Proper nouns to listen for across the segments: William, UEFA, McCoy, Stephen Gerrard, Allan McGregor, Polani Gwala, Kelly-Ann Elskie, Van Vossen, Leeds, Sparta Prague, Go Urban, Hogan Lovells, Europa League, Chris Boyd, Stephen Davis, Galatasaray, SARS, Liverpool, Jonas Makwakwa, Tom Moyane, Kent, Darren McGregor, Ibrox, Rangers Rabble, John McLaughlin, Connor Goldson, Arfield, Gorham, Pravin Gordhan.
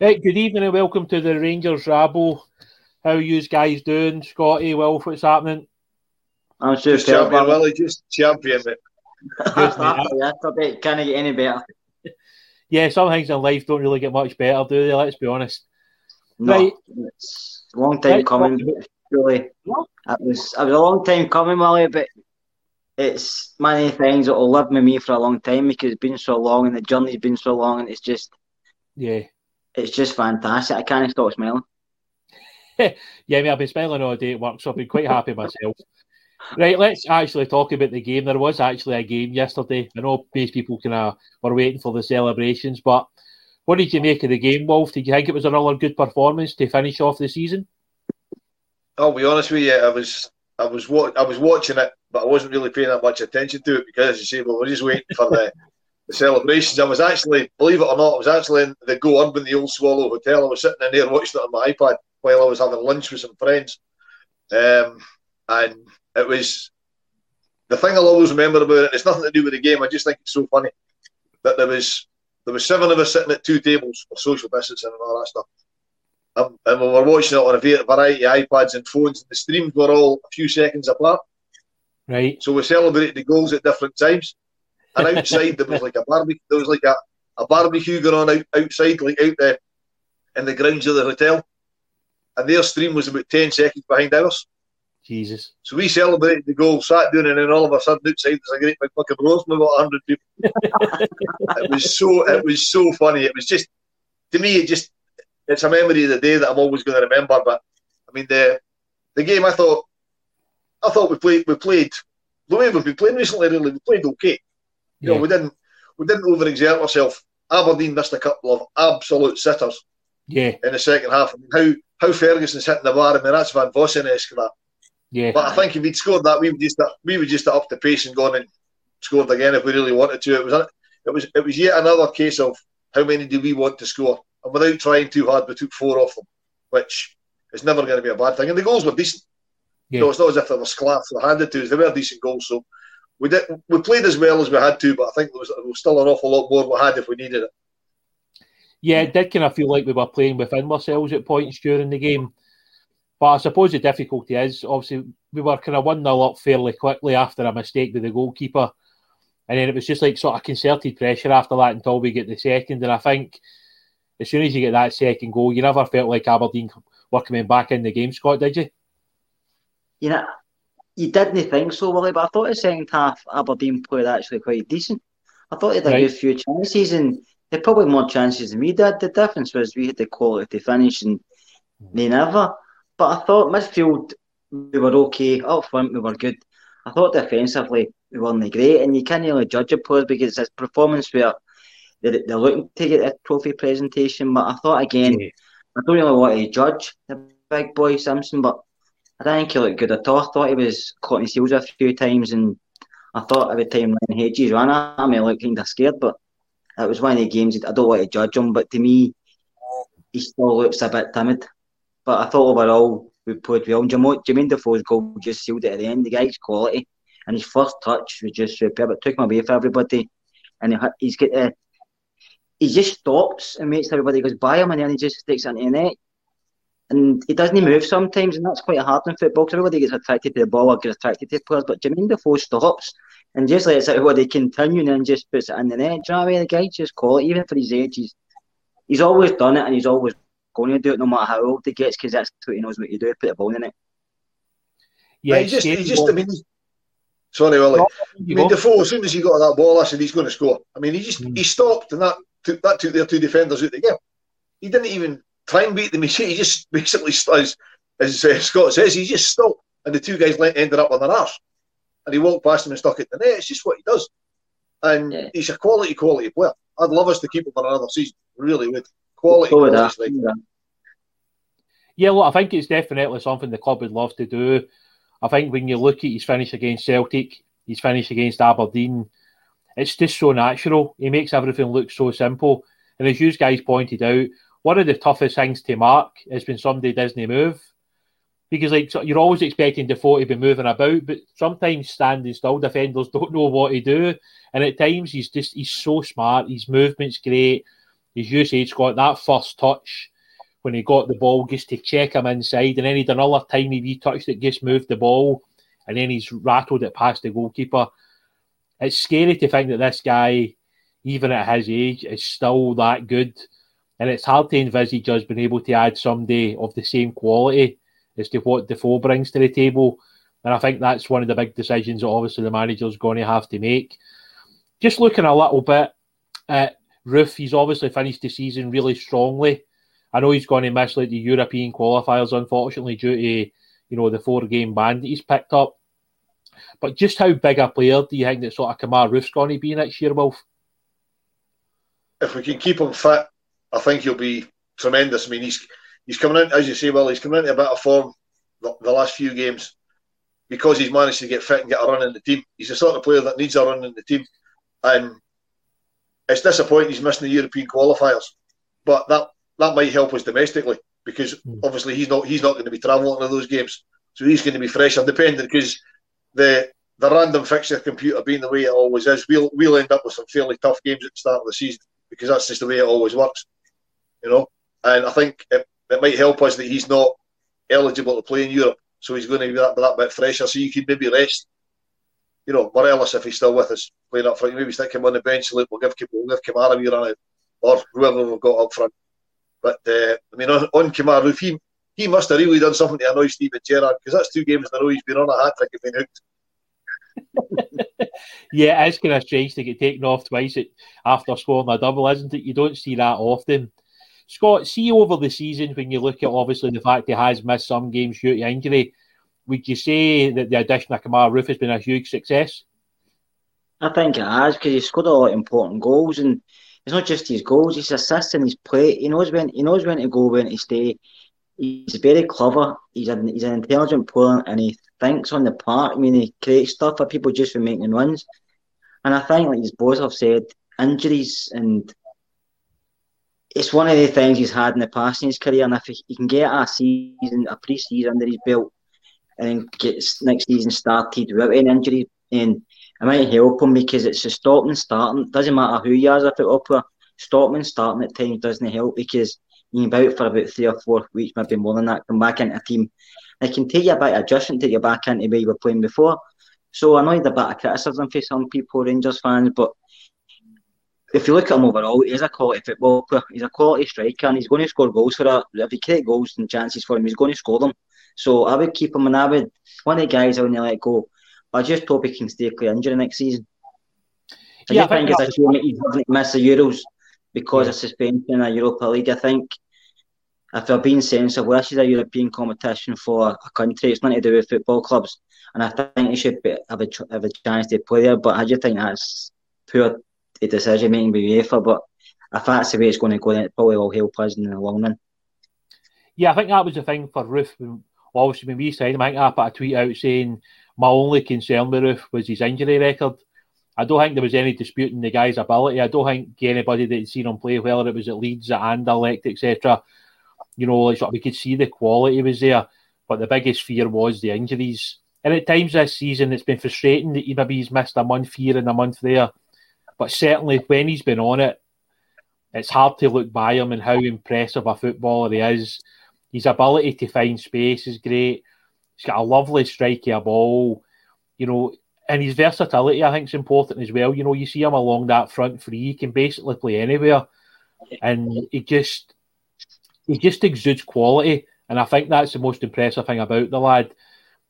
Right, good evening and welcome to the Rangers Rabble. How are you guys doing? Scotty, Wilf, what's happening? I'm just champion, Willie, just champion. Yesterday, can't get any better. Yeah, some things in life don't really get much better, do they? Let's be honest. No, right. It's a long time coming, really. It was a long time coming, Willie, but it's many things that will live with me for a long time because it's been so long and the journey's been so long and it's just... Yeah. It's just fantastic. I can't stop smiling. Yeah, mate, I've been smiling all day at work, so I've been quite happy myself. Right, let's actually talk about the game. There was actually a game yesterday. I know most people were waiting for the celebrations, but what did you make of the game, Wolf? Did you think it was another good performance to finish off the season? I'll be honest with you, I was watching it, but I wasn't really paying that much attention to it because, as you say, we were just waiting for the... The celebrations. I was actually, believe it or not, I was actually in the Go Urban, the old Swallow Hotel. I was sitting in there watching it on my iPad while I was having lunch with some friends. And it was the thing I'll always remember about it. It's nothing to do with the game. I just think it's so funny that there was seven of us sitting at two tables for social distancing and all that stuff. And we were watching it on a variety of iPads and phones. And the streams were all a few seconds apart. Right. So we celebrated the goals at different times. And outside there was like a barbecue going on outside, like out there in the grounds of the hotel. And their stream was about 10 seconds behind ours. Jesus. So we celebrated the goal, sat down, and then all of a sudden outside there's a great big fucking roast with about 100 people. It was so funny. It was just, to me, it's a memory of the day that I'm always going to remember. But I mean, the game, I thought we played the way we've been playing recently. Really, we played okay. You know, we didn't overexert ourselves. Aberdeen missed a couple of absolute sitters in the second half. I mean, how Ferguson's hitting the bar, I mean, that's Van Vossen-esque, that. Yeah. But I think if he'd scored that, we would just up the pace and gone and scored again if we really wanted to. It was yet another case of how many do we want to score? And without trying too hard, we took four off them, which is never going to be a bad thing. And the goals were decent. Yeah. You know, it's not as if they were sclaffed or handed to us. They were decent goals, so... We played as well as we had to, but I think there was still an awful lot more we had if we needed it. Yeah, it did kind of feel like we were playing within ourselves at points during the game. But I suppose the difficulty is, obviously, we were kind of 1-0 up fairly quickly after a mistake with the goalkeeper. And then it was just like sort of concerted pressure after that until we get the second. And I think as soon as you get that second goal, you never felt like Aberdeen were coming back in the game, Scott, did you? Yeah. You didn't think so, Willie, but I thought the second half Aberdeen played actually quite decent. I thought they had a good few chances, and they probably more chances than we did. The difference was we had the quality to finish, and they never. But I thought midfield, we were okay. Up front, we were good. I thought defensively, we weren't great, and you can't really judge a player because it's a performance where they're looking to get a trophy presentation. But I thought, again, I don't really want to judge the big boy Simpson, but I didn't think he looked good at all. I thought he was caught in his heels a few times, and I thought every time Ryan Hedges ran at him, he looked kind of scared, but it was one of the games I don't want to judge him, but to me, he still looks a bit timid. But I thought overall, we played well. Jermaine Defoe's goal just sealed it at the end. The guy's quality, and his first touch was just superb. It took him away from everybody, and he just stops and makes everybody goes by him, and then he just sticks it into the net. And he doesn't move sometimes, and that's quite hard in football because everybody gets attracted to the ball or gets attracted to players. But Jermaine Defoe stops and just lets it where they continue and then just puts it in the net. Do you know what I mean? The guy just call it, even for his age, he's always done it and he's always going to do it no matter how old he gets because that's what he knows what you do, put the ball in it. Yeah, right, he just I mean, sorry, Ollie. Defoe, as soon as he got that ball, I said he's going to score. I mean, he stopped and that took their two defenders out of the game. He didn't even try and beat them. He just basically, as Scott says, he just stopped and the two guys ended up on their arse. And he walked past them and stuck it in the net. It's just what he does. And he's a quality player. I'd love us to keep him for another season. Really would. Quality. Yeah, look, I think it's definitely something the club would love to do. I think when you look at his finish against Celtic, his finish against Aberdeen, it's just so natural. He makes everything look so simple. And as you guys pointed out, one of the toughest things to mark is when somebody doesn't move. Because you're always expecting Defoe to be moving about, but sometimes standing still, defenders don't know what to do. And at times, he's so smart. His movement's great. As you say, he's got that first touch when he got the ball just to check him inside. And then he done another tiny wee touch that just moved the ball. And then he's rattled it past the goalkeeper. It's scary to think that this guy, even at his age, is still that good. And it's hard to envisage us being able to add somebody of the same quality as to what Defoe brings to the table. And I think that's one of the big decisions that obviously the manager's going to have to make. Just looking a little bit at Roofe, he's obviously finished the season really strongly. I know he's going to miss the European qualifiers, unfortunately, due to the 4-game ban that he's picked up. But just how big a player do you think that sort of Kemar Roofe's going to be next year, Wolf? If we can keep him fit, I think he'll be tremendous. I mean, he's coming in, as you say, well, he's coming into a bit of form the last few games because he's managed to get fit and get a run in the team. He's the sort of player that needs a run in the team. And it's disappointing he's missing the European qualifiers. But that might help us domestically because obviously he's not going to be travelling to those games, so he's going to be fresher. Depending, because the random fixture computer being the way it always is, we'll end up with some fairly tough games at the start of the season because that's just the way it always works, And I think it might help us that he's not eligible to play in Europe, so he's going to be that bit fresher. So you can maybe rest, Morelos if he's still with us playing up front. Maybe stick him on the bench. Look, we'll give Kemar a year on it, or whoever we've got up front. But, on Kemar Roofe, he must have really done something to annoy Stephen Gerrard because that's 2 games in a row he's been on a hat-trick and been hooked. Yeah, it's kind of strange to get taken off twice after scoring a double, isn't it? You don't see that often. Scott, see over the season, when you look at, obviously, the fact he has missed some games due to injury, would you say that the addition of Kemar Roofe has been a huge success? I think it has because he's scored a lot of important goals and it's not just his goals, his assists and his play. He knows when to go, when to stay. He's very clever. He's an intelligent player and he thinks on the park. I mean, he creates stuff for people just for making runs. And I think, like his boys have said, injuries, and it's one of the things he's had in the past in his career. And if he can get a pre-season under his belt and then get next season started without any injury, and it might help him because it's a stopping and starting. It doesn't matter who you are as a football player, stopping and starting at times doesn't help because you're about for about 3 or 4 weeks, maybe more than that, come back into a team. It can take you a bit of adjustment to get back into where you were playing before. So I know there's a bit of criticism for some people, Rangers fans, but if you look at him overall, he's a quality football player. He's a quality striker and he's going to score goals for that. If you create goals and chances for him, he's going to score them. So I would keep him, and one of the guys I wouldn't let go. I just hope he can stay clear injury next season. I think it's a shame that he doesn't miss the Euros because of suspension in a Europa League. I think if they're being sensible, this is a European competition for a country. It's nothing to do with football clubs. And I think he should have a chance to play there. But I just think that's poor decision-making by UEFA. But if that's the way it's going to go, then it probably will help us in the long run. Yeah, I think that was the thing for Roofe. Obviously, when we signed him, I think I put a tweet out saying my only concern with Roofe was his injury record. I don't think there was any disputing the guy's ability. I don't think anybody that had seen him play, whether it was at Leeds, at Anderlecht, etc., we could see the quality was there. But the biggest fear was the injuries. And at times this season, it's been frustrating that he's missed a month here and a month there. But certainly when he's been on it, it's hard to look by him and how impressive a footballer he is. His ability to find space is great. He's got a lovely strike of a ball, you know, and his versatility, I think, is important as well. You know, you see him along that front three, he can basically play anywhere, and he just exudes quality, and I think that's the most impressive thing about the lad.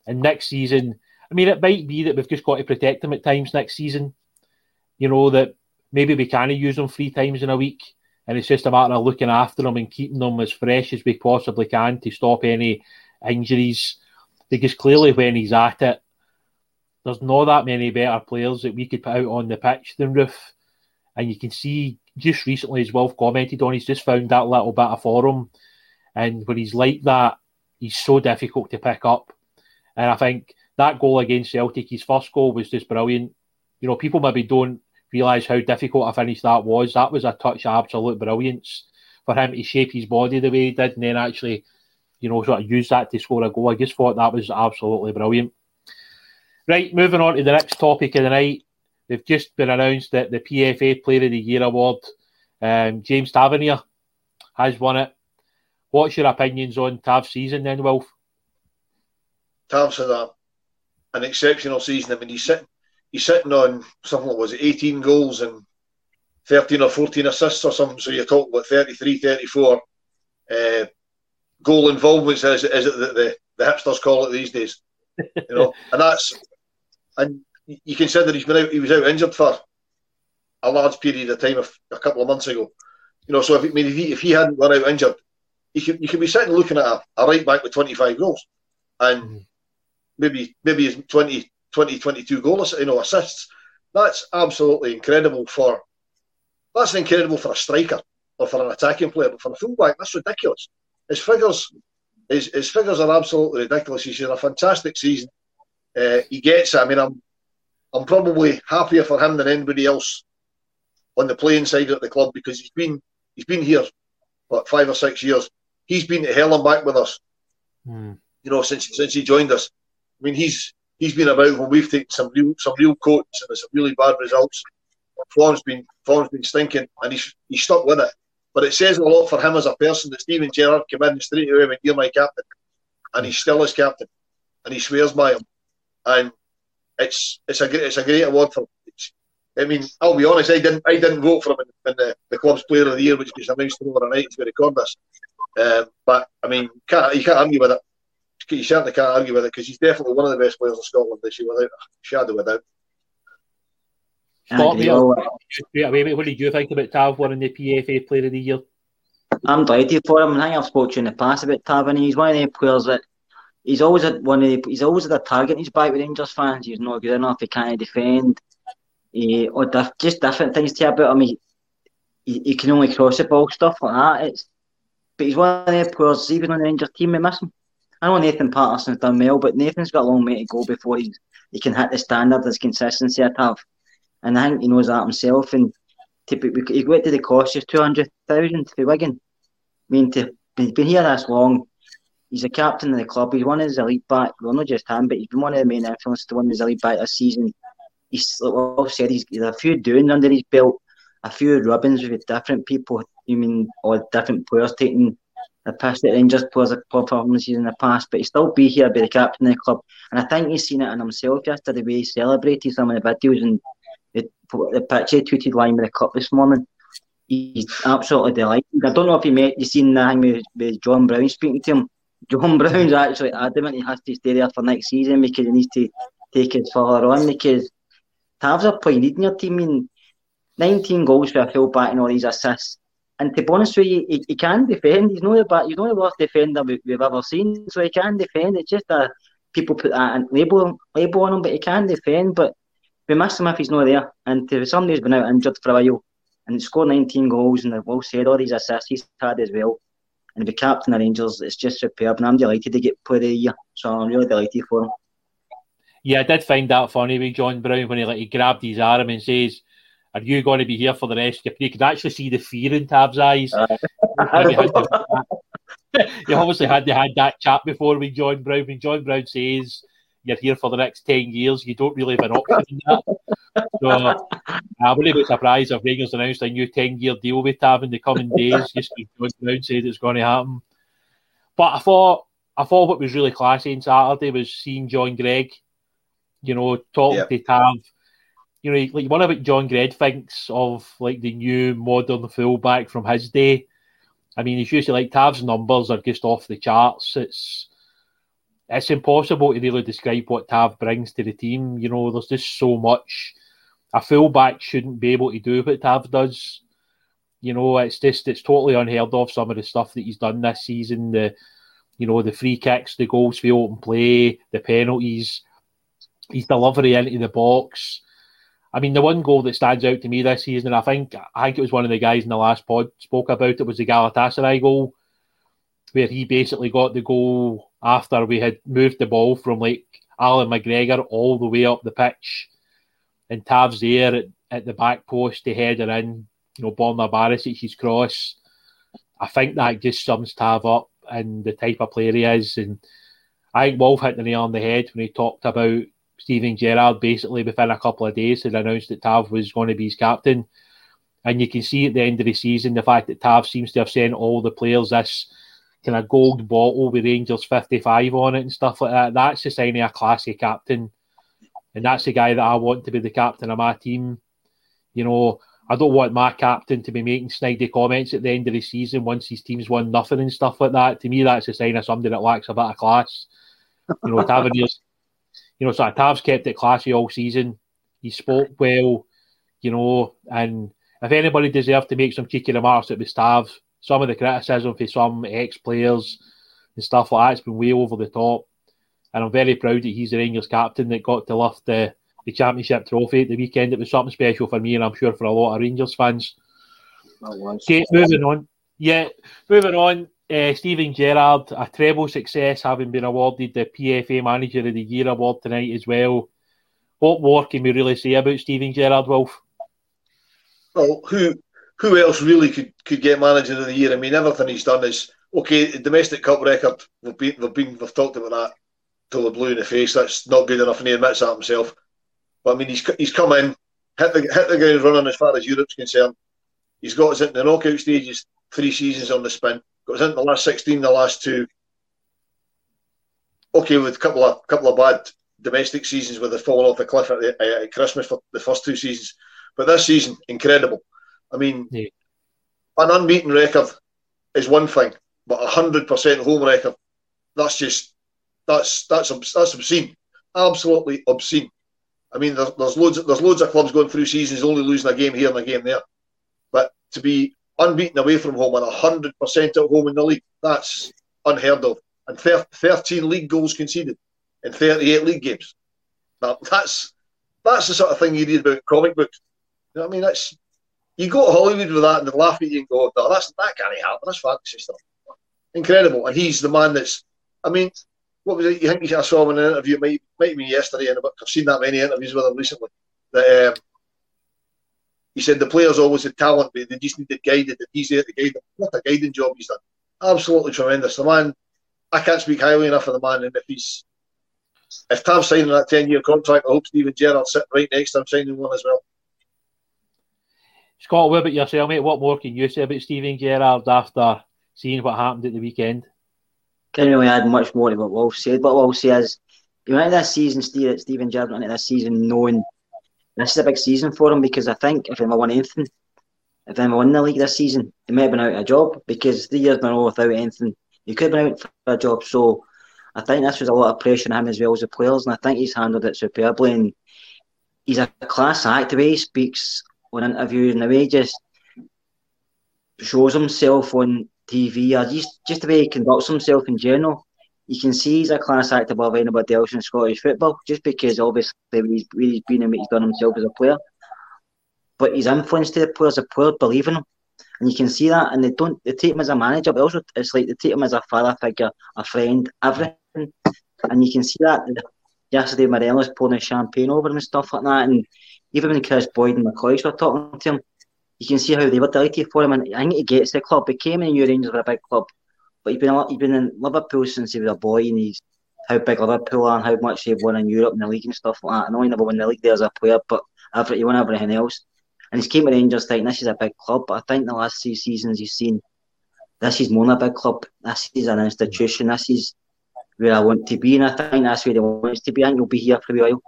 And next season, I mean, it might be that we've just got to protect him at times next season, you know, that maybe we can use him 3 times in a week, and it's just a matter of looking after him and keeping him as fresh as we possibly can to stop any injuries. Because clearly when he's at it, there's not that many better players that we could put out on the pitch than Roofe. And you can see just recently, as Wolf commented on, he's just found that little bit of form. And when he's like that, he's so difficult to pick up. And I think that goal against Celtic, his first goal, was just brilliant. You know, people maybe don't realise how difficult a finish that was. That was a touch of absolute brilliance for him to shape his body the way he did and then actually, you know, sort of use that to score a goal. I just thought that was absolutely brilliant. Right, moving on to the next topic of the night. They've just been announced that the PFA Player of the Year award, James Tavernier, has won it. What's your opinions on Tav's season then, Wilf? Tav's had an exceptional season. I mean, he's sitting on something that was 18 goals and 13 or 14 assists or something, so you're talking about 33, 34 goal involvements, as the hipsters call it these days. You know, and you consider he was out injured for a large period of time, a couple of months ago. You know, so if he hadn't gone out injured, you could be sitting looking at a right back with 25 goals and maybe 22 goals, you know, assists. That's absolutely incredible for a striker or for an attacking player, but for a fullback, that's ridiculous. His figures are absolutely ridiculous. He's had a fantastic season. He gets it. I mean, I'm probably happier for him than anybody else on the playing side at the club, because he's been here what, 5 or 6 years. He's been to hell and back with us. You know, since he joined us. I mean, he's been about when we've taken some real coats and there's some really bad results. Form's been stinking, and he's stuck with it. But it says a lot for him as a person that Stephen Gerrard came in and straight away went, "You're my captain," and he's still his captain, and he swears by him. And it's a great award for him. I mean, I'll be honest, I didn't vote for him in the club's Player of the Year, which was announced overnight as we record this. But I mean, you can't argue with it. You certainly can't argue with it, because he's definitely one of the best players in Scotland this year, without a shadow of a doubt. What did you think about Tav winning the PFA Player of the Year? I'm delighted for him, and I think I've spoken in the past about Tav, and he's one of the players that he's always had a target in his back with Rangers fans. He's not good enough, he can't defend, or just different things to you about him. He can only cross the ball, stuff like that. But he's one of the players, even on the Rangers team, we miss him. I know Nathan Patterson's done well, but Nathan's got a long way to go before he can hit the standard, his consistency at Tav. And I think he knows that himself. And he went to the cost, just 200,000 for Wigan. I mean, he's been here this long. He's a captain of the club. He's one of his elite back. Well, not just him, but he's been one of the main influences to win his elite back this season. He's, like Wolf said, he's a few doings under his belt, a few rubbings with different people. You mean, or different players taking the piss at Rangers players' performances in the past. But he'll still be here, be the captain of the club. And I think he's seen it in himself yesterday, the way he celebrated some of the videos and the picture he tweeted lying with the cup this morning. He's absolutely delighted. I don't know if you've seen that with John Brown speaking to him. John Brown's actually adamant he has to stay there for next season because he needs to take it further on, because Tav's a player leading your team. I mean, 19 goals for a full-back and all these assists. And to be honest with you, he can defend. He's not the worst defender we've ever seen, so he can defend. It's just that people put that label on him, but he can defend. But we miss him if he's not there. And to somebody who's been out injured for a while and scored 19 goals and, as Will said, all these assists he's had as well, and the captain of Rangers, it's just superb. And I'm delighted to get Player of the Year, so I'm really delighted for him. Yeah, I did find that funny with John Brown when he grabbed his arm and says, "Are you going to be here for the rest of your..." You could actually see the fear in Tav's eyes. You obviously had that chat before with John Brown. When John Brown says you're here for the next 10 years, you don't really have an option in that. So I wouldn't be surprised if Rangers announced a new 10-year deal with Tav in the coming days, just because John Brown said it's going to happen. But I thought what was really classy on Saturday was seeing John Greig, talking to Tav. Like one of what John Greig thinks of like the new modern fullback from his day. I mean, he's usually like Tav's numbers are just off the charts. It's impossible to really describe what Tav brings to the team. There's just so much. A fullback shouldn't be able to do what Tav does. It's totally unheard of, some of the stuff that he's done this season. The free kicks, the goals for open play, the penalties, his delivery into the box. I mean, the one goal that stands out to me this season, and I think it was one of the guys in the last pod spoke about it, was the Galatasaray goal, where he basically got the goal after we had moved the ball from like Allan McGregor all the way up the pitch, and Tav's there at the back post to header in, Borna Barisic's cross. I think that just sums Tav up and the type of player he is. And I think Wolf hit the nail on the head when he talked about Stephen Gerrard basically within a couple of days had announced that Tav was going to be his captain. And you can see at the end of the season the fact that Tav seems to have sent all the players this kind of gold bottle with Rangers 55 on it and stuff like that. That's the sign of a classy captain. And that's the guy that I want to be the captain of my team. I don't want my captain to be making snidey comments at the end of the season once his team's won nothing and stuff like that. To me, that's a sign of somebody that lacks a bit of class. Tavernier's Tav's kept it classy all season. He spoke well, and if anybody deserved to make some cheeky remarks, it was Tav. Some of the criticism for some ex-players and stuff like that's been way over the top. And I'm very proud that he's the Rangers captain that got to lift the championship trophy at the weekend. It was something special for me, and I'm sure for a lot of Rangers fans. Okay, moving on. Yeah, moving on. Stephen Gerrard, a treble success, having been awarded the PFA Manager of the Year award tonight as well. What more can we really say about Stephen Gerrard, Wolf? Well, who else really could get Manager of the Year? I mean, everything he's done is okay. The domestic cup record, we've talked about that till the blue in the face. That's not good enough, and he admits that himself. But I mean, he's come in, hit the ground running as far as Europe's concerned. He's got us into the knockout stages 3 seasons on the spin. Got us into the last 16, the last 2. Okay, with a couple of bad domestic seasons with the falling off the cliff at Christmas for the first 2 seasons. But this season, incredible. I mean, An unbeaten record is one thing, but 100% home record, that's obscene. Absolutely obscene. I mean, there's loads of clubs going through seasons only losing a game here and a game there. But to be unbeaten away from home and 100% at home in the league, that's unheard of. And 13 league goals conceded in 38 league games. Now, that's the sort of thing you read about in comic books. You know what I mean? You go to Hollywood with that and they laugh at you and go, no, that can't happen. That's fantasy stuff. Incredible. And he's the man that's... I mean, what was it? You think I saw him in an interview, might have been yesterday, and I've seen that many interviews with him recently, that... He said the players always had talent, but they just needed guided, and he's there to guide them. What a guiding job he's done. Absolutely tremendous. The man, I can't speak highly enough of the man, and if Tav's signing that 10-year contract, I hope Stephen Gerrard's sitting right next to him signing one as well. Scott, what about yourself, mate? What more can you say about Stephen Gerrard after seeing what happened at the weekend? Can't really add much more to what Wolf said, but what Wolf says, you went into this season, Stephen Gerrard went into this season knowing this is a big season for him, because I think if Emma won anything, if Emma won the league this season, he might have been out of a job, because 3 years in a row without anything, he could have been out for a job. So I think this was a lot of pressure on him as well as the players, and I think he's handled it superbly. And he's a class act. The way he speaks on interviews and the way he just shows himself on TV, or just the way he conducts himself in general, you can see he's a class act above anybody else in Scottish football, just because obviously he's been and what he's done himself as a player. But his influence to the players believe in him, and you can see that. And they take him as a manager, but also it's like they take him as a father figure, a friend, everything. And you can see that yesterday Morelos pouring his champagne over him and stuff like that. And even when Chris Boyd and McCoy were talking to him, you can see how they were delighted for him. And I think he gets the club. He came in the new Rangers with a big club. But he's been in Liverpool since he was a boy, and he's how big Liverpool are and how much they've won in Europe and the league and stuff like that. I know he never won the league there as a player, but he won everything else. And he's came to Rangers thinking this is a big club, but I think the last 3 seasons he's seen This is more than a big club. This is an institution. This is where I want to be, and I think that's where he wants to be. I think he'll be here for a while.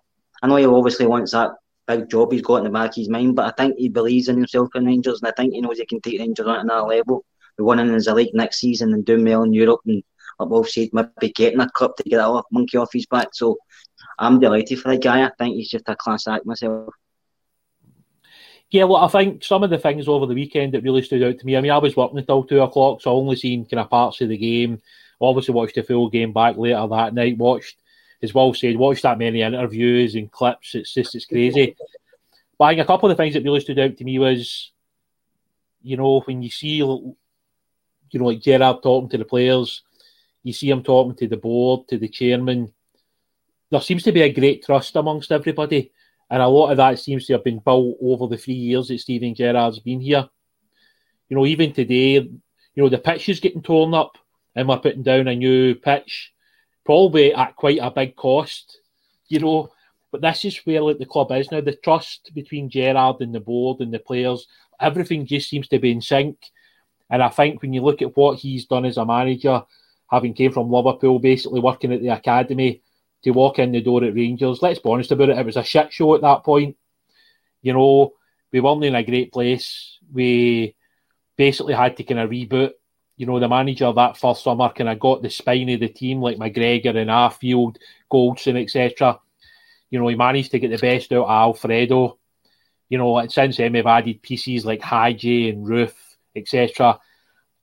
I know he obviously wants that big job he's got in the back of his mind, but I think he believes in himself in Rangers, and I think he knows he can take Rangers on to another level. We're winning as a league next season and doing well in Europe, and like Wolf said, maybe getting a cup to get that monkey off his back. So I'm delighted for the guy. I think he's just a class act myself. Yeah, well, I think some of the things over the weekend that really stood out to me. I mean, I was working until 2 o'clock, so I only seen kind of parts of the game. Obviously watched the full game back later that night. Watched, as Wolf said, watched that many interviews and clips. It's just, it's crazy. But I think a couple of the things that really stood out to me was, you know, when you see, you know, like Gerrard talking to the players, you see him talking to the board, to the chairman. There seems to be a great trust amongst everybody. And a lot of that seems to have been built over the 3 years that Stephen Gerrard's been here. You know, even today, you know, the pitch is getting torn up and we're putting down a new pitch, probably at quite a big cost, you know. But this is where like, the club is now. The trust between Gerrard and the board and the players, everything just seems to be in sync. And I think when you look at what he's done as a manager, having came from Liverpool, basically working at the academy, to walk in the door at Rangers, let's be honest about it, it was a shit show at that point. You know, we weren't in a great place. We basically had to kind of reboot. You know, the manager that first summer kind of got the spine of the team, like McGregor and Arfield, Goldson, etc. You know, he managed to get the best out of Alfredo. You know, and since then we've added pieces like Haji and Roofe, etc.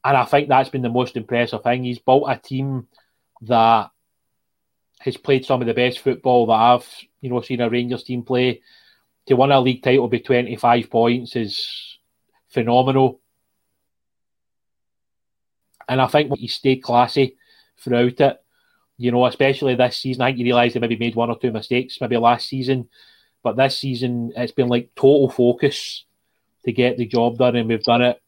And I think that's been the most impressive thing. He's built a team that has played some of the best football that I've, you know, seen a Rangers team play. To win a league title by 25 points is phenomenal. And I think he stayed classy throughout it, you know, especially this season. I think you realise they maybe made one or two mistakes, maybe last season. But this season, it's been like total focus to get the job done, and we've done it.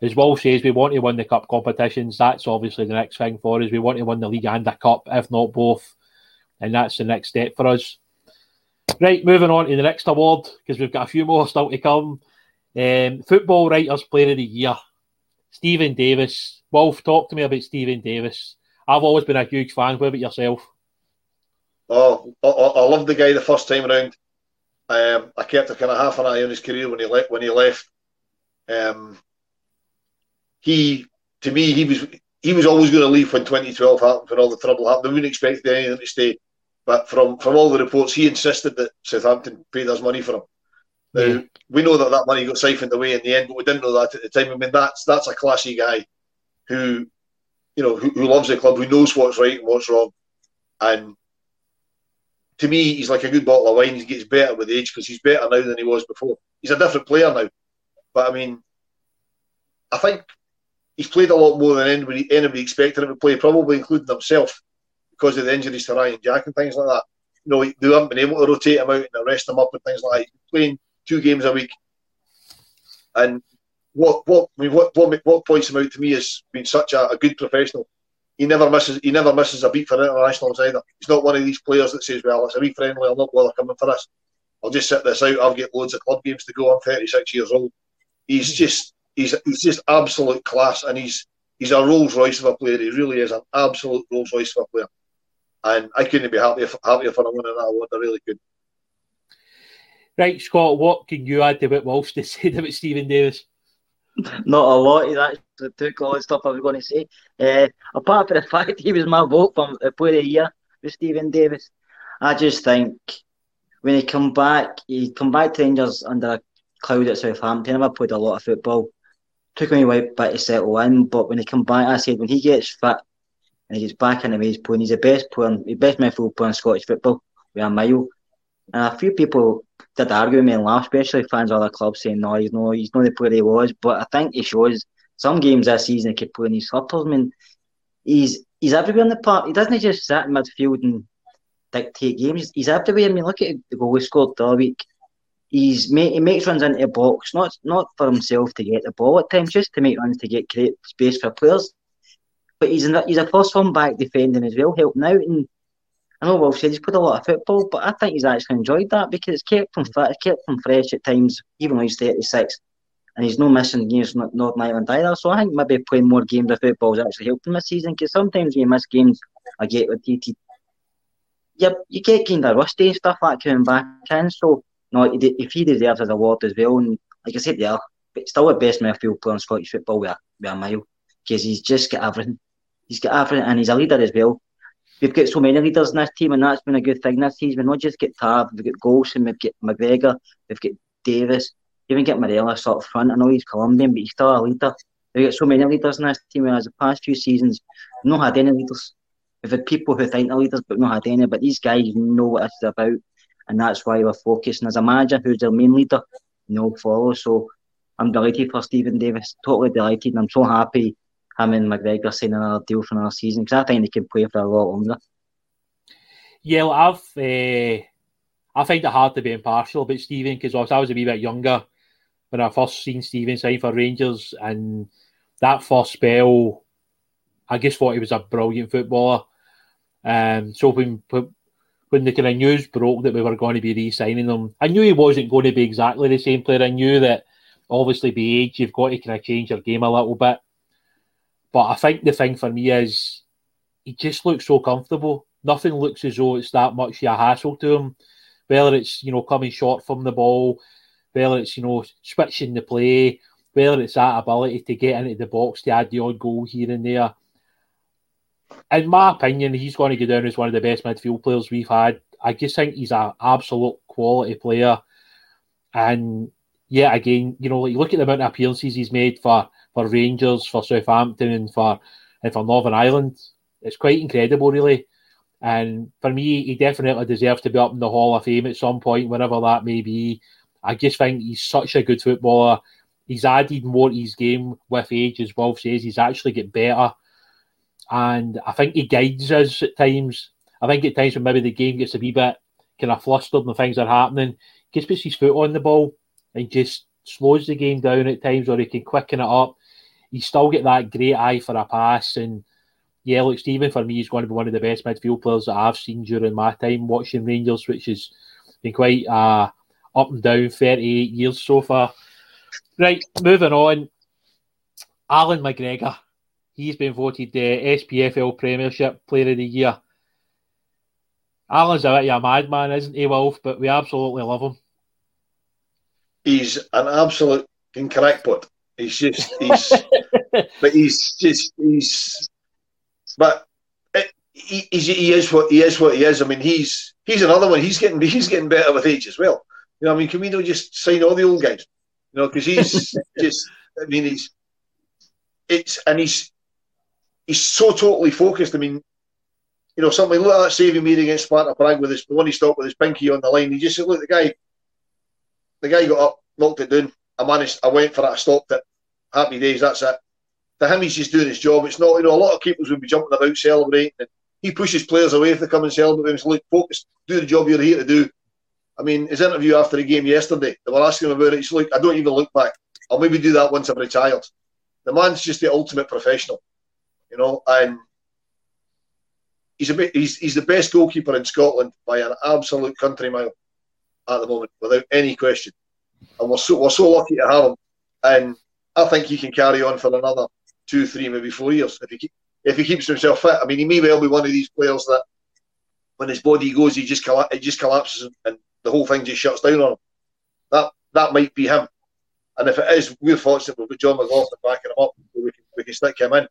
As Wolf says, we want to win the cup competitions. That's obviously the next thing for us. We want to win the league and the cup, if not both. And that's the next step for us. Right, moving on to the next award, because we've got a few more still to come. Football Writers Player of the Year, Stephen Davis. Wolf, talk to me about Stephen Davis. I've always been a huge fan. What about yourself? Oh, I loved the guy the first time around. I kept a kind of half an eye on his career when he left. He, to me, he was always going to leave when 2012 happened, when all the trouble happened. They wouldn't expect anything to stay. But from all the reports, he insisted that Southampton paid us money for him. Now, we know that money got siphoned away in the end, but we didn't know that at the time. I mean, that's a classy guy who, you know, who loves the club, who knows what's right and what's wrong. And to me, he's like a good bottle of wine. He gets better with age because he's better now than he was before. He's a different player now. But, I mean, I think he's played a lot more than anybody expected him to play, probably including himself, because of the injuries to Ryan Jack and things like that. You know, they haven't been able to rotate him out and arrest him up and things like that. He's been playing 2 games a week. And what points him out to me is being such a good professional. He never misses a beat for internationals either. He's not one of these players that says, well, it's a wee friendly, I'll not bother coming for us. I'll just sit this out, I've got loads of club games to go, I'm 36 years old. He's just absolute class, and he's a Rolls Royce of a player. He really is an absolute Rolls Royce of a player, and I couldn't be happier for him winning that award. I really couldn't. Right, Scott, what can you add to what Walsh just said about Stephen Davis? Not a lot. He actually took all the stuff I was going to say. Apart from the fact he was my vote for Player of the Year with Stephen Davis, I just think when he come back to Rangers under a cloud at Southampton. I've played a lot of football. Took me a while to settle in, but when he come back, I said when he gets fit and he gets back in the way he's playing, he's the best player, the best midfield player in Scottish football with a mile. And a few people did argue with me and laugh, especially fans of other clubs saying no, he's not the player he was. But I think he shows some games this season he could play in his slippers. I mean, he's everywhere in the park. He doesn't just sit in midfield and dictate games. He's everywhere. I mean, look at the goal he scored the other week. He makes runs into the box, not for himself to get the ball at times, just to make runs to get create space for players. But he's a first one back defending as well, helping out. And I know Wolf said he's played a lot of football, but I think he's actually enjoyed that because it's kept him fit, it's kept him fresh at times, even when he's 36. and he's not missing games from Northern Ireland either. So I think maybe playing more games of football is actually helping this season, because sometimes when you miss games, I get with TT. Yep, you get kind of rusty and stuff like coming back in. So no, if he deserves his award as well. And like I said, yeah, but still the best midfield player in Scottish football with a mile, because he's just got everything. He's got everything, and he's a leader as well. We've got so many leaders in this team, and that's been a good thing this season. We've not just got Tav, we've got Goldson, we've got McGregor, we've got Davis, even got Morelos up front. I know he's Colombian, but he's still a leader. We've got so many leaders in this team, whereas the past few seasons, we've not had any leaders. We've had people who think they're leaders, but not had any. But these guys know what this is about, and that's why we're focusing. As a manager who's their main leader, no follow. So I'm delighted for Stephen Davis, totally delighted, and I'm so happy him and McGregor signing another deal for another season, because I think they can play for a lot longer. Yeah, well, I find it hard to be impartial about Stephen, because I was a wee bit younger when I first seen Stephen sign for Rangers, and that first spell, I just thought he was a brilliant footballer. So when the kind of news broke that we were going to be re-signing him, I knew he wasn't going to be exactly the same player. I knew that obviously by age you've got to kind of change your game a little bit. But I think the thing for me is he just looks so comfortable. Nothing looks as though it's that much of a hassle to him. Whether it's, you know, coming short from the ball, whether it's, you know, switching the play, whether it's that ability to get into the box to add the odd goal here and there. In my opinion, he's going to go down as one of the best midfield players we've had. I just think he's an absolute quality player. And yeah, again, you know, like, look at the amount of appearances he's made for Rangers, for Southampton and for Northern Ireland. It's quite incredible, really. And for me, he definitely deserves to be up in the Hall of Fame at some point, whenever that may be. I just think he's such a good footballer. He's added more to his game with age, as Wolf says. He's actually get better. And I think he guides us at times. I think at times when maybe the game gets a wee bit kind of flustered and things are happening, he just puts his foot on the ball and just slows the game down at times, or he can quicken it up. He's still got that great eye for a pass. And yeah, look, Stephen, for me, is going to be one of the best midfield players that I've seen during my time watching Rangers, which has been quite up and down 38 years so far. Right, moving on. Allan McGregor. He's been voted the SPFL Premiership Player of the Year. Allan's a bit of a madman, isn't he, Wolf? But we absolutely love him. He's an absolute crackpot. He is what he is. I mean, he's another one. He's getting better with age as well. You know, I mean, can we not just sign all the old guys? You know, because he's just. I mean, he's so totally focused. I mean, you know, something like that saving me against Sparta Prague with the one he stopped with his pinky on the line. He just said, "Look, the guy got up, knocked it down. I went for that, I stopped it. Happy days, that's it." To him, he's just doing his job. It's not, you know, a lot of keepers would be jumping about celebrating. And he pushes players away if they come and celebrate. He's like, focus, do the job you're here to do. I mean, his interview after the game yesterday, they were asking him about it. He's like, "I don't even look back. I'll maybe do that once I'm retired." The man's just the ultimate professional, you know, and he's the best goalkeeper in Scotland by an absolute country mile at the moment, without any question. And we're so lucky to have him, and I think he can carry on for another 2, 3, maybe 4 years if he keeps himself fit. I mean, he may well be one of these players that when his body goes, it just collapses and the whole thing just shuts down on him. That might be him, and if it is, we're fortunate we've got John McLaughlin backing him up, so we can stick him in.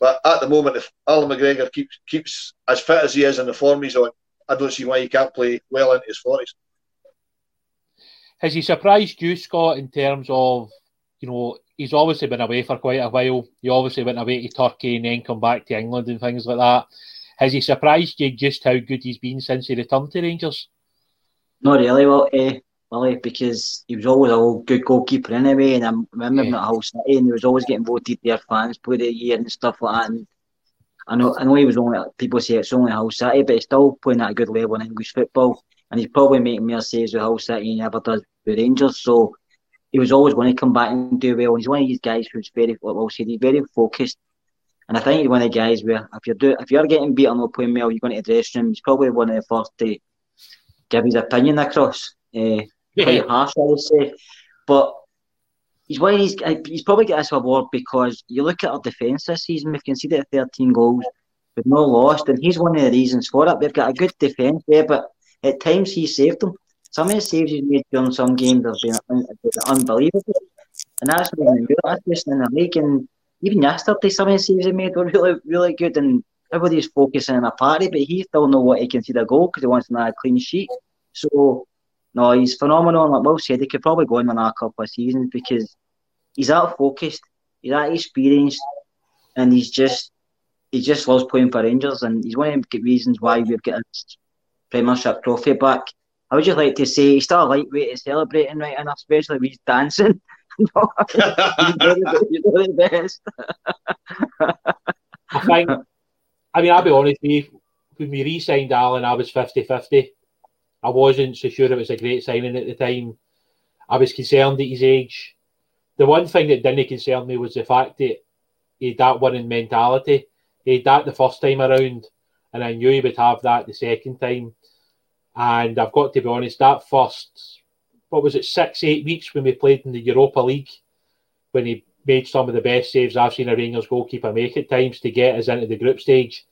But at the moment, if Allan McGregor keeps as fit as he is and the form he's on, I don't see why he can't play well into his 40s. Has he surprised you, Scott, in terms of, you know, he's obviously been away for quite a while. He obviously went away to Turkey and then come back to England and things like that. Has he surprised you just how good he's been since he returned to Rangers? Not really, Willie, because he was always a good goalkeeper anyway. And I remember him at Hull City, and he was always getting voted their fans' player of the year and stuff like that. And I know he was only, people say it's only Hull City, but he's still playing at a good level in English football. And he's probably making more saves with Hull City than he ever does with Rangers. So he was always going to come back and do well. And he's one of these guys who's very, like Will said, he's very focused. And I think he's one of the guys where if you're getting beaten or playing well, you're going to the dressing room. He's probably one of the first to give his opinion across. Quite harsh, I would say. But he's one of these. He's probably got this award because you look at our defence this season. We've conceded 13 goals, we've not lost, and he's one of the reasons for it. We've got a good defence there, but at times he saved them. Some of the saves he's made during some games have been unbelievable, and that's what we do. That's just in the league. And even yesterday, some of the saves he made were really, really good. And everybody's focusing on a party, but he still know what he can see the goal because he wants another clean sheet. So, no, he's phenomenal. And like Will said, he could probably go on another couple of seasons because he's that focused, he's that experienced, and he just loves playing for Rangers. And he's one of the reasons why we've got his Premiership trophy back. I would just like to say he's still a lightweight and celebrating right enough, especially when he's dancing. He's the best. I mean, I'll be honest with you, when we re-signed Allan, I was 50-50. I wasn't so sure it was a great signing at the time. I was concerned at his age. The one thing that didn't concern me was the fact that he had that winning mentality. He had that the first time around, and I knew he would have that the second time. And I've got to be honest, that first, 6-8 weeks when we played in the Europa League, when he made some of the best saves I've seen a Rangers goalkeeper make at times to get us into the group stage,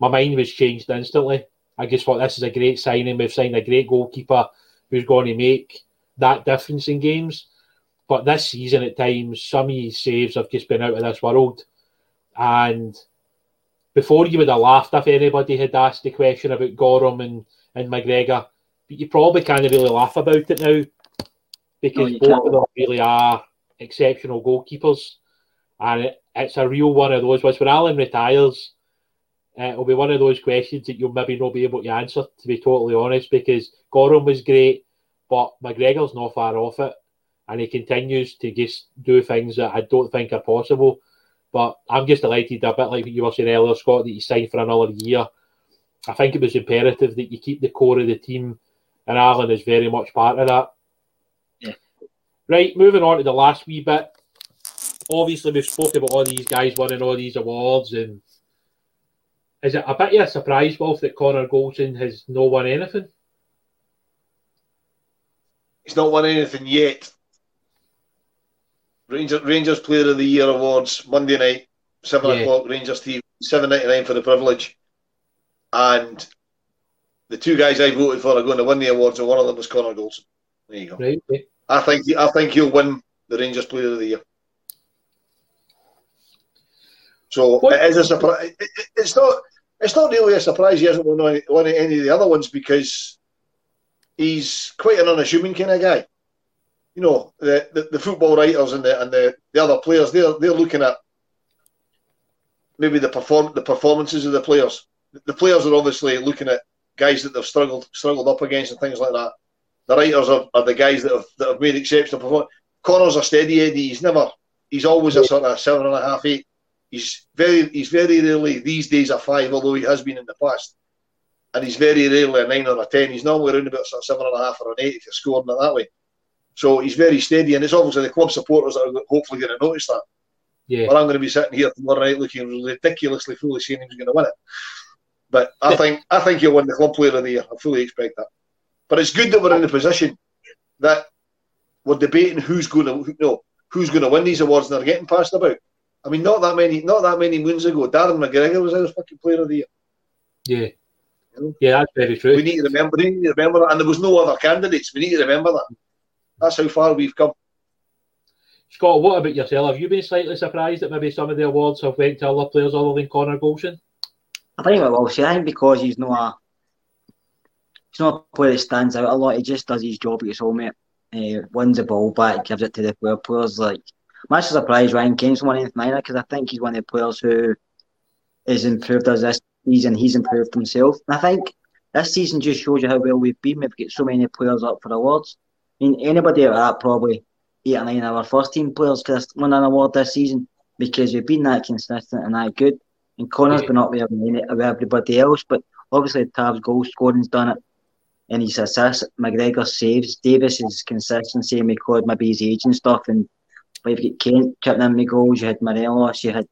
my mind was changed instantly. I just thought this is a great signing. We've signed a great goalkeeper who's going to make that difference in games. But this season at times, some of his saves have just been out of this world. And before you would have laughed if anybody had asked the question about Gorham and McGregor, but you probably can't really laugh about it now because both of them really are exceptional goalkeepers, and it's a real one of those ones when Allan retires, it'll be one of those questions that you'll maybe not be able to answer, to be totally honest, because Gorham was great, but McGregor's not far off it, and he continues to just do things that I don't think are possible. But I'm just delighted, a bit like what you were saying earlier, Scott, that he signed for another year. I think it was imperative that you keep the core of the team, and Allan is very much part of that. Right, moving on to the last wee bit. Obviously, we've spoken about all these guys winning all these awards, and is it a bit of a surprise, Wolf, that Connor Goldson has not won anything? He's not won anything yet. Rangers Player of the Year awards, Monday night, 7 o'clock, Rangers TV, $7.99 for the privilege. And the two guys I voted for are going to win the awards, and one of them was Connor Goldson. There you go. Right, okay. I think he'll win the Rangers Player of the Year. So what? It is a surprise. It's not really a surprise he hasn't won any of the other ones because he's quite an unassuming kind of guy. You know, the football writers and the other players, they're looking at maybe the performances of the players. The players are obviously looking at guys that they've struggled up against and things like that. The writers are the guys that have made exceptional performance. Connor's a steady Eddie. He's always a sort of 7.5, 8. He's very rarely these days a 5, although he has been in the past. And he's very rarely a 9 or a 10. He's normally around about sort of 7.5 or an 8 if you're scoring it that way. So he's very steady, and it's obviously the club supporters that are hopefully going to notice that. Yeah. But I'm going to be sitting here tomorrow night looking ridiculously foolish saying he's going to win it. But I think he'll win the club player of the year. I fully expect that. But it's good that we're in a position that we're debating who's going to win these awards, and they're getting passed about. I mean, not that many moons ago, Darren McGregor was our fucking player of the year. Yeah, you know? Yeah, that's very true. We need to remember that, and there was no other candidates. We need to remember that. That's how far we've come. Scott, what about yourself? Have you been slightly surprised that maybe some of the awards have went to other players other than Connor Goldson? I think I will say, I think because he's not a player that stands out a lot. He just does his job at his home, mate. Wins the ball back, gives it to the player players. Like, I'm actually surprised Ryan Kent's won anything either, because I think he's one of the players who has improved us this season. He's improved himself. And I think this season just shows you how well we've been. We've got so many players up for awards. I mean, anybody out of that probably 8 or 9 of our first team players could have won an award this season because we've been that consistent and that good. And Connor's been up there with everybody else, but obviously Tav's goal scoring's done it. And his assists, McGregor saves, Davis is consistency, and we called maybe his age and stuff. And we've got Kent chipping in the goals, you had Morelos, you had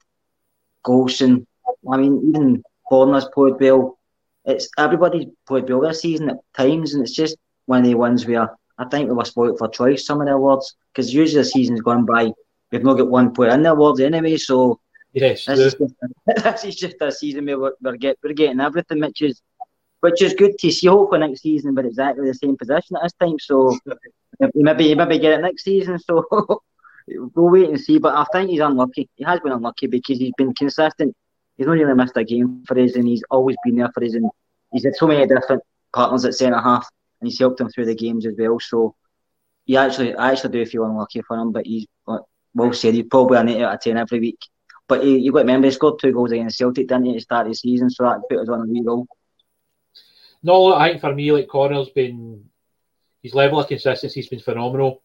Goldson. I mean, even Horner's played well. Everybody's played well this season at times, and it's just one of the ones where I think we were spoiled for choice, some of the awards, because usually the season's gone by, we've not got one player in the awards anyway, so yes, this is just a season where we're getting everything, which is good to see. Hopefully next season we're exactly the same position at this time, so maybe get it next season, so we'll wait and see. But I think he's unlucky. He has been unlucky because he's been consistent. He's not really missed a game for us, and he's always been there for us, and he's had so many different partners at centre-half, and he's helped him through the games as well. So I actually do feel unlucky for him, but he's, well said, he's probably an 8 out of 10 every week. But you've got to remember, he scored 2 goals against Celtic, didn't he, to start the season, so that put us on a wee goal. No, I think for me, like, Connor's been, his level of consistency has been phenomenal.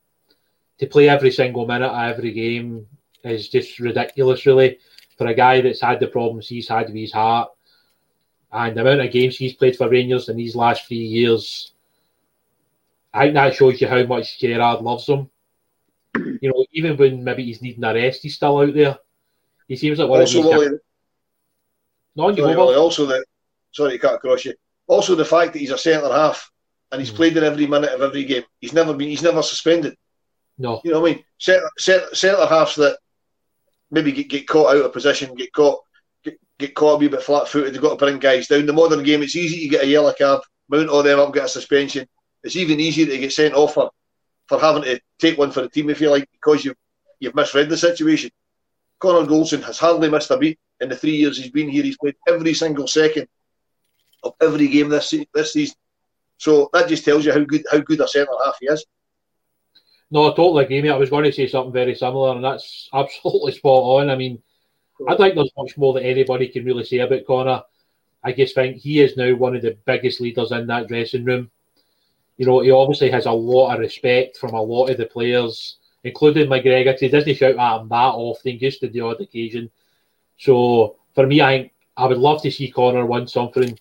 To play every single minute of every game is just ridiculous, really. For a guy that's had the problems he's had with his heart and the amount of games he's played for Rangers in these last 3 years, I think that shows you how much Gerrard loves him. You know, even when maybe he's needing a rest, he's still out there. He seems like one also of these... Sorry to cut across you. Also the fact that he's a centre-half and he's played in every minute of every game. He's never suspended. No. You know what I mean? Centre-halves that maybe get caught out of position, get caught a wee bit flat-footed. They've got to bring guys down. The modern game, it's easy to get a yellow card, mount all them up, get a suspension. It's even easier to get sent off for having to take one for the team, if you like, because you've misread the situation. Connor Goldson has hardly missed a beat in the 3 years he's been here. He's played every single second of every game this season. So that just tells you how good a centre-half he is. No, I totally agree, mate. I was going to say something very similar, and that's absolutely spot on. I mean, I think there's much more that anybody can really say about Connor. I just think he is now one of the biggest leaders in that dressing room. You know, he obviously has a lot of respect from a lot of the players, including McGregor. He doesn't shout at him that often, just on the odd occasion. So, for me, I would love to see Connor win something.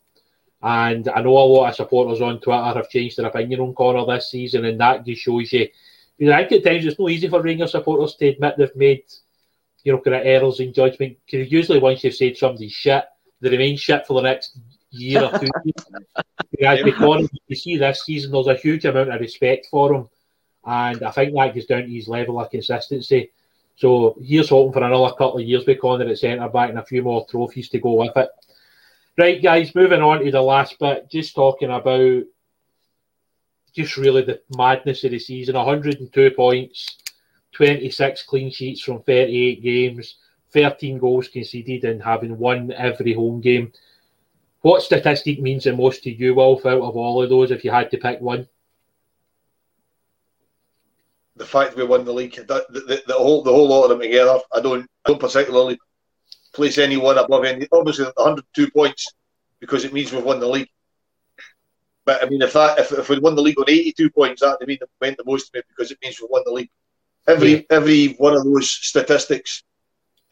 And I know a lot of supporters on Twitter have changed their opinion on Connor this season, and that just shows you... You know, I think at times it's not easy for Rangers supporters to admit they've made, you know, kind of errors in judgment, because usually once you've said somebody's shit, they remain shit for the next year or 2 years. Whereas with Connor, you see this season, there's a huge amount of respect for him, and I think that goes down to his level of consistency. So here's hoping for another couple of years with Connor at centre-back and a few more trophies to go with it. Right, guys, moving on to the last bit, just talking about just really the madness of the season. 102 points, 26 clean sheets from 38 games, 13 goals conceded, and having won every home game. What statistic means the most to you, Wolf, out of all of those, if you had to pick one? The fact we won the league, the whole lot of them together. I don't particularly place anyone above any. Obviously, 102 points, because it means we've won the league. But I mean, if we'd won the league on 82 points, that would mean it meant the most to me, because it means we won the league. Every one of those statistics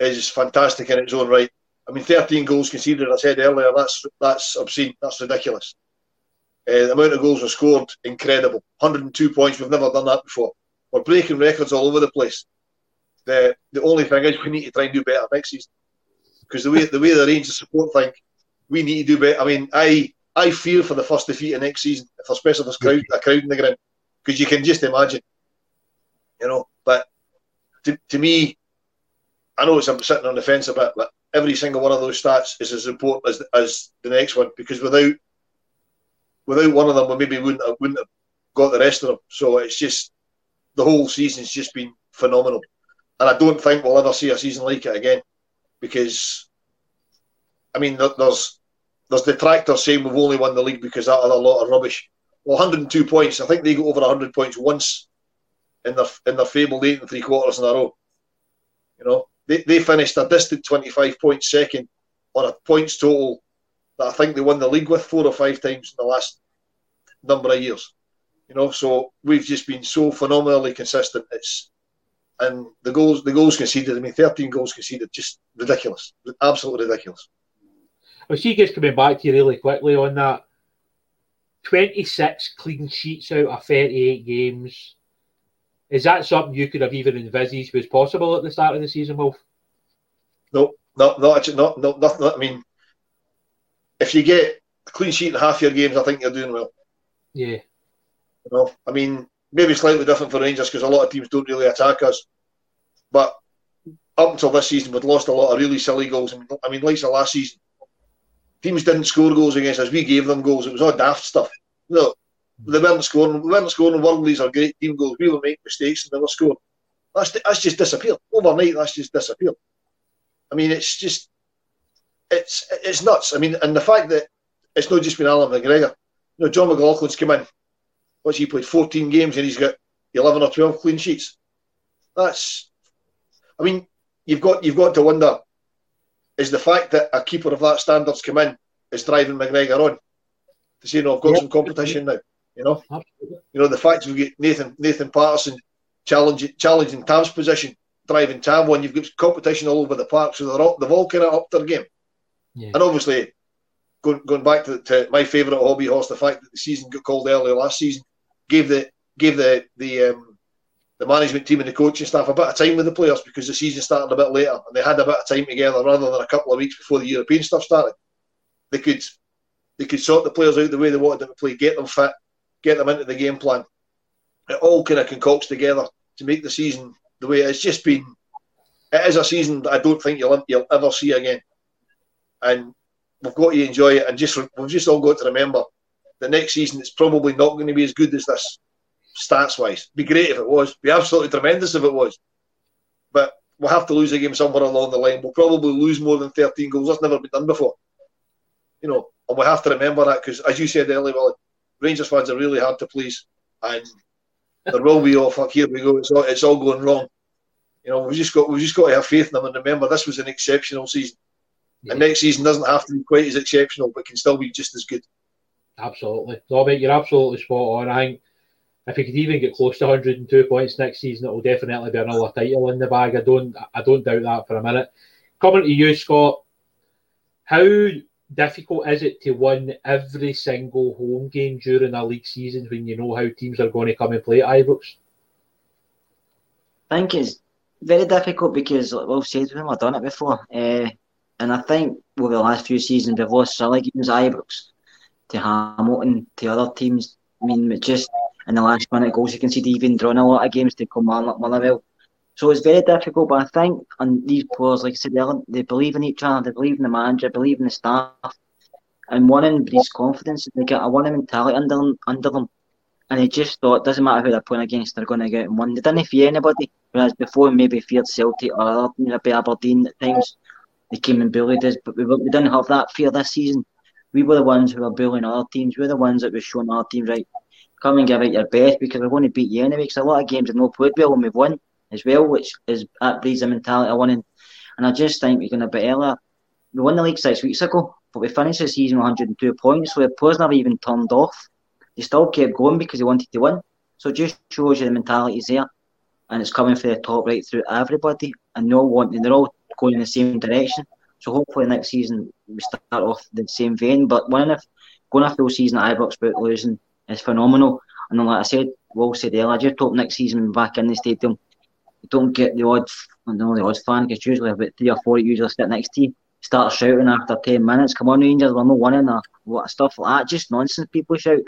is fantastic in its own right. I mean, 13 goals conceded, I said earlier, that's obscene, that's ridiculous. The amount of goals were scored, incredible. 102 points, we've never done that before. We're breaking records all over the place. The only thing is we need to try and do better next season, because the way the Rangers support think, we need to do better. I mean, I fear for the first defeat of next season, if especially if there's a crowd in the ground, because you can just imagine, you know. But to me, I know I'm sitting on the fence a bit, but every single one of those stats is as important as the next one, because without one of them, we maybe wouldn't have got the rest of them. So it's just, the whole season's just been phenomenal, and I don't think we'll ever see a season like it again, because, I mean, there's detractors saying we've only won the league because that other lot of rubbish. Well, 102 points. I think they got over 100 points once in their fabled 8 3/4 in a row. You know, they finished a distant 25 points second on a points total that I think they won the league with 4 or 5 times in the last number of years. You know, so we've just been so phenomenally consistent. And the goals conceded. I mean, 13 goals conceded. Just ridiculous. Absolutely ridiculous. I see you guys coming back to you really quickly on that. 26 clean sheets out of 38 games. Is that something you could have even envisaged was possible at the start of the season, Wolf? No, nothing. I mean, if you get a clean sheet in half your games, I think you're doing well. Yeah. You know, I mean, Maybe slightly different for Rangers because a lot of teams don't really attack us. But up until this season, we'd lost a lot of really silly goals. I mean, like last season, teams didn't score goals against us. We gave them goals. It was all daft stuff. No, they weren't scoring. We weren't scoring worldlies or great team goals. We were making mistakes and they were scoring. That's just disappeared. Overnight, that's just disappeared. I mean, it's just... It's nuts. I mean, and the fact that it's not just been Allan McGregor. You know, John McLaughlin's come in. Which he played 14 games and he's got 11 or 12 clean sheets. That's... I mean, you've got to wonder, is the fact that a keeper of that standard's come in is driving McGregor on to say, no, I've got some competition now. You know, absolutely. You know, the fact we get Nathan Patterson challenging Tav's position, driving Tav on. You've got competition all over the park, so they've all kind of upped their game. Yeah. And obviously, going back to my favourite hobby horse, the fact that the season got called early last season gave the management team and the coaching staff a bit of time with the players because the season started a bit later and they had a bit of time together rather than a couple of weeks before the European stuff started. They could sort the players out the way they wanted them to play, get them fit, get them into the game plan. It all kind of concocts together to make the season the way it's just been. It is a season that I don't think you'll ever see again. And we've got to enjoy it and we've just all got to remember the next season it's probably not going to be as good as this. Stats-wise, be great if it was. Be absolutely tremendous if it was. But we'll have to lose a game somewhere along the line. We'll probably lose more than 13 goals. That's never been done before. You know, and we have to remember that because, as you said earlier, well, Rangers fans are really hard to please, and there will be here we go. It's all going wrong. You know, we've just got to have faith in them and remember this was an exceptional season, and next season doesn't have to be quite as exceptional, but can still be just as good. Absolutely, Robbie, you're absolutely spot on. I think. If you could even get close to 102 points next season, it will definitely be another title in the bag. I don't doubt that for a minute. Coming to you, Scott, how difficult is it to win every single home game during a league season when you know how teams are going to come and play at Ibrox? I think it's very difficult because, like Will said, we've never done it before. And I think over the last few seasons, we've lost silly games at Ibrox to Hamilton, to other teams. I mean, it just... And the last minute goals you can see, they even drawn a lot of games to Motherwell. So it's very difficult, but I think and these players, like I said, they believe in each other, they believe in the manager, they believe in the staff. And winning breeds confidence, they get a winning mentality under them. And they just thought, it doesn't matter who they're playing against, they're going to get out and win. They didn't fear anybody, whereas before maybe feared Celtic or other teams, maybe Aberdeen at times. They came and bullied us, but we didn't have that fear this season. We were the ones who were bullying other teams, we were the ones that were showing our team, right, come and give out your best because we're going to beat you anyway. Because a lot of games have not played well and we've won as well, which is that breeds the mentality of winning. And I just think we're going to be earlier. We won the league 6 weeks ago, but we finished the season with 102 points, so the players never even turned off. They still kept going because they wanted to win. So it just shows you the mentality is there, and it's coming for the top right through everybody, and they're all going in the same direction. So hopefully next season we start off the same vein. But going after the season at Ibrox without losing. It's phenomenal. And then, like I said, Will said earlier, I just hope next season back in the stadium, you don't get the odd fan, because usually about 3 or 4 usually sit next to you, start shouting after 10 minutes, come on Rangers, we're not winning, or what, stuff like that. Just nonsense people shout.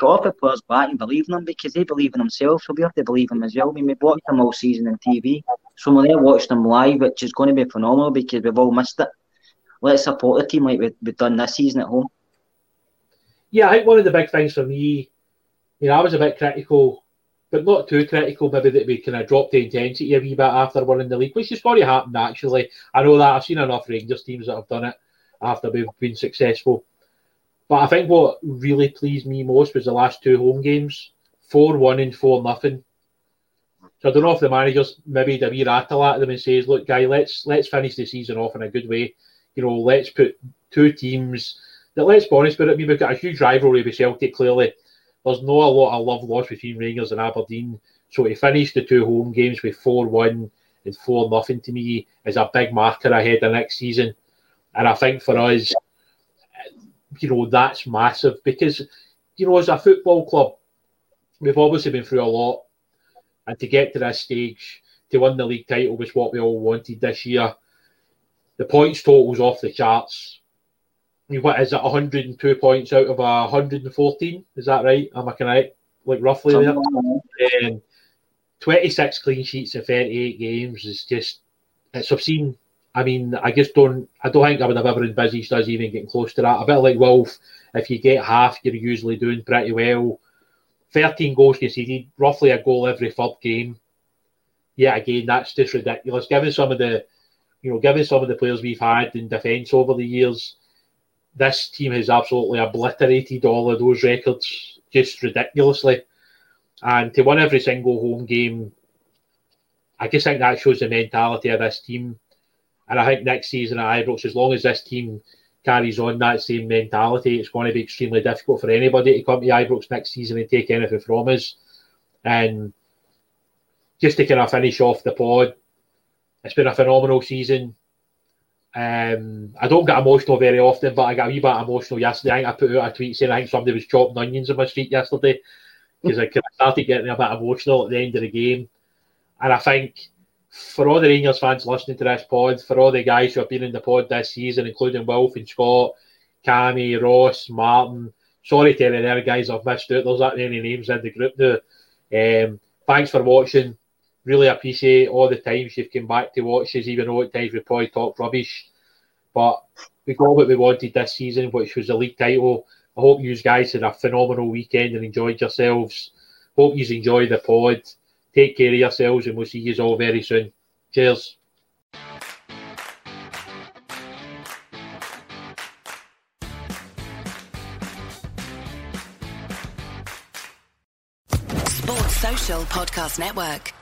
Get off the players back and believe in them, because they believe in themselves, so we have to believe in them as well. I mean, we've watched them all season on TV, so we're there watching them live, which is going to be phenomenal, because we've all missed it. Let's support the team like we've done this season at home. Yeah, I think one of the big things for me, you know, I was a bit critical, but not too critical, maybe that we kind of dropped the intensity a wee bit after winning the league, which has already happened, actually. I know that. I've seen enough Rangers teams that have done it after we've been successful. But I think what really pleased me most was the last 2 home games, 4-1 and 4-0. So I don't know if the manager's maybe did a wee rattle at them and says, look, guy, let's finish the season off in a good way. You know, let's put 2 teams... Let's be honest about it, we've got a huge rivalry with Celtic, clearly. There's not a lot of love-loss between Rangers and Aberdeen. So to finish the 2 home games with 4-1 and 4-0 to me is a big marker ahead of next season. And I think for us, you know, that's massive. Because, you know, as a football club, we've obviously been through a lot. And to get to this stage, to win the league title was what we all wanted this year. The points total's off the charts. What is it, 102 points out of 114? Is that right? Am I correct? like roughly there. 26 clean sheets in 38 games is just, it's obscene. I mean, I don't think I would have ever envisaged us even getting close to that. A bit like Wolf, if you get half, you're usually doing pretty well. 13 goals conceded, roughly a goal every third game. Yeah, again, that's just ridiculous. Given some of the, given some of the players we've had in defence over the years, this team has absolutely obliterated all of those records just ridiculously. And to win every single home game, I just think that shows the mentality of this team. And I think next season at Ibrox, as long as this team carries on that same mentality, it's going to be extremely difficult for anybody to come to Ibrox next season and take anything from us. And just to kind of finish off the pod, it's been a phenomenal season. I don't get emotional very often, but I got a wee bit emotional yesterday. I think I put out a tweet saying I think somebody was chopping onions in my street yesterday because I started getting a bit emotional at the end of the game. And I think for all the Rangers fans listening to this pod, for all the guys who have been in the pod this season, including Wilf and Scott, Cammy, Ross, Martin, sorry to any other guys I've missed out. There's that many names in the group now. Thanks for watching. Really appreciate all the times you've come back to watch us, even though at times we probably talked rubbish. But we got what we wanted this season, which was the league title. I hope you guys had a phenomenal weekend and enjoyed yourselves. Hope you enjoy the pod. Take care of yourselves and we'll see you all very soon. Cheers. Sports Social Podcast Network.